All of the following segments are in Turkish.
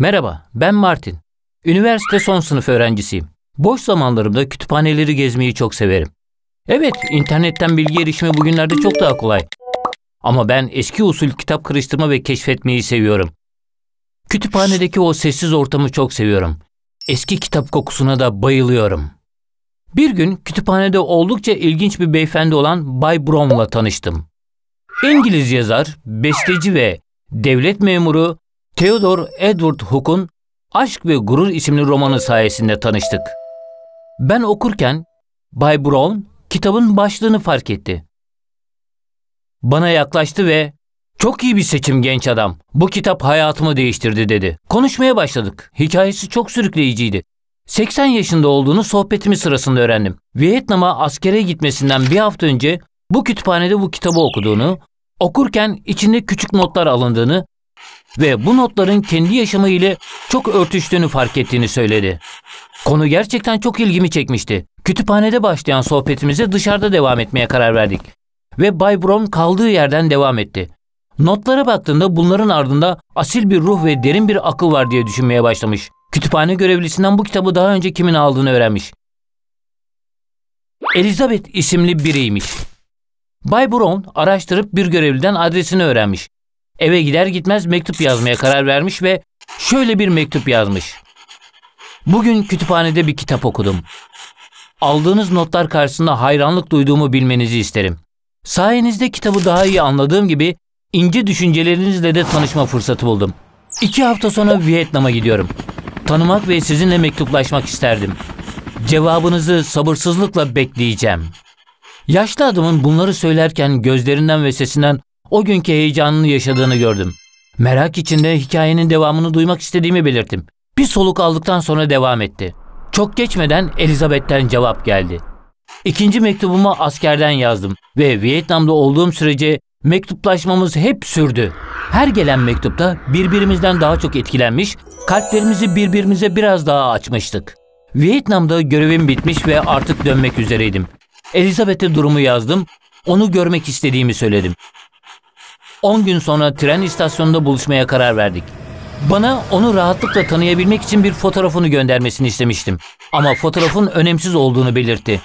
Merhaba, ben Martin. Üniversite son sınıf öğrencisiyim. Boş zamanlarımda kütüphaneleri gezmeyi çok severim. Evet, internetten bilgi erişimi bugünlerde çok daha kolay. Ama ben eski usul kitap karıştırma ve keşfetmeyi seviyorum. Kütüphanedeki o sessiz ortamı çok seviyorum. Eski kitap kokusuna da bayılıyorum. Bir gün kütüphanede oldukça ilginç bir beyefendi olan Bay Brom'la tanıştım. İngiliz yazar, besteci ve devlet memuru Theodore Edward Hooke'un Aşk ve Gurur isimli romanı sayesinde tanıştık. Ben okurken Bay Brown kitabın başlığını fark etti. Bana yaklaştı ve "Çok iyi bir seçim genç adam. Bu kitap hayatımı değiştirdi" dedi. Konuşmaya başladık. Hikayesi çok sürükleyiciydi. 80 yaşında olduğunu sohbetimiz sırasında öğrendim. Vietnam'a askere gitmesinden bir hafta önce bu kütüphanede bu kitabı okuduğunu, okurken içinde küçük notlar alındığını ve bu notların kendi yaşamı ile çok örtüştüğünü fark ettiğini söyledi. Konu gerçekten çok ilgimi çekmişti. Kütüphanede başlayan sohbetimize dışarıda devam etmeye karar verdik ve Bay Brom kaldığı yerden devam etti. Notlara baktığında bunların ardında asil bir ruh ve derin bir akıl var diye düşünmeye başlamış. Kütüphane görevlisinden bu kitabı daha önce kimin aldığını öğrenmiş. Elizabeth isimli biriymiş. Bay Brown araştırıp bir görevliden adresini öğrenmiş. Eve gider gitmez mektup yazmaya karar vermiş ve şöyle bir mektup yazmış. "Bugün kütüphanede bir kitap okudum. Aldığınız notlar karşısında hayranlık duyduğumu bilmenizi isterim. Sayenizde kitabı daha iyi anladığım gibi ince düşüncelerinizle de tanışma fırsatı buldum. 2 hafta sonra Vietnam'a gidiyorum. Tanımak ve sizinle mektuplaşmak isterdim. Cevabınızı sabırsızlıkla bekleyeceğim." Yaşlı adamın bunları söylerken gözlerinden ve sesinden o günkü heyecanını yaşadığını gördüm. Merak içinde hikayenin devamını duymak istediğimi belirttim. Bir soluk aldıktan sonra devam etti. Çok geçmeden Elizabeth'ten cevap geldi. "İkinci mektubumu askerden yazdım ve Vietnam'da olduğum sürece mektuplaşmamız hep sürdü. Her gelen mektupta birbirimizden daha çok etkilenmiş, kalplerimizi birbirimize biraz daha açmıştık. Vietnam'da görevim bitmiş ve artık dönmek üzereydim. Elizabeth'e durumu yazdım, onu görmek istediğimi söyledim. 10 gün sonra tren istasyonunda buluşmaya karar verdik. Bana onu rahatlıkla tanıyabilmek için bir fotoğrafını göndermesini istemiştim. Ama fotoğrafın önemsiz olduğunu belirtti.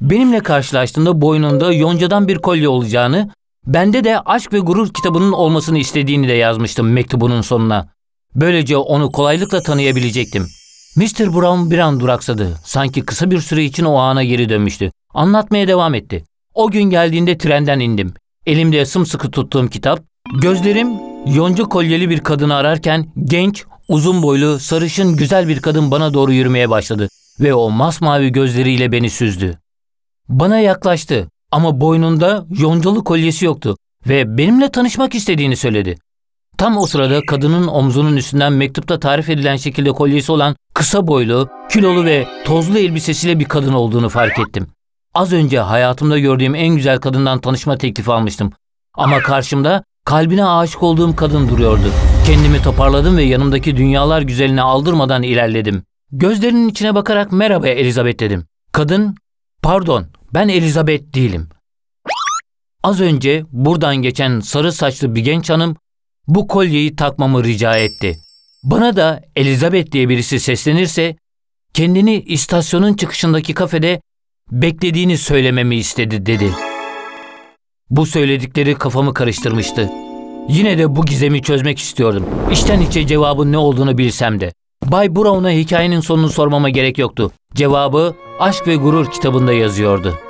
Benimle karşılaştığında boynunda yoncadan bir kolye olacağını, bende de Aşk ve Gurur kitabının olmasını istediğini de yazmıştım mektubunun sonuna. Böylece onu kolaylıkla tanıyabilecektim." Mr. Brown bir an duraksadı. Sanki kısa bir süre için o ana geri dönmüştü. Anlatmaya devam etti. "O gün geldiğinde trenden indim. Elimde sımsıkı tuttuğum kitap, gözlerim yonca kolyeli bir kadını ararken genç, uzun boylu, sarışın, güzel bir kadın bana doğru yürümeye başladı ve o masmavi gözleriyle beni süzdü. Bana yaklaştı ama boynunda yoncalı kolyesi yoktu ve benimle tanışmak istediğini söyledi. Tam o sırada kadının omzunun üstünden mektupta tarif edilen şekilde kolyesi olan kısa boylu, kilolu ve tozlu elbisesiyle bir kadın olduğunu fark ettim. Az önce hayatımda gördüğüm en güzel kadından tanışma teklifi almıştım. Ama karşımda kalbine aşık olduğum kadın duruyordu. Kendimi toparladım ve yanımdaki dünyalar güzeline aldırmadan ilerledim. Gözlerinin içine bakarak merhaba Elizabeth dedim. Kadın, pardon ben Elizabeth değilim. Az önce buradan geçen sarı saçlı bir genç hanım bu kolyeyi takmamı rica etti. Bana da Elizabeth diye birisi seslenirse kendini istasyonun çıkışındaki kafede beklediğini söylememi istedi dedi. Bu söyledikleri kafamı karıştırmıştı. Yine de bu gizemi çözmek istiyordum. İçten içe cevabın ne olduğunu bilsem de. Bay Brown'a hikayenin sonunu sormama gerek yoktu. Cevabı Aşk ve Gurur kitabında yazıyordu.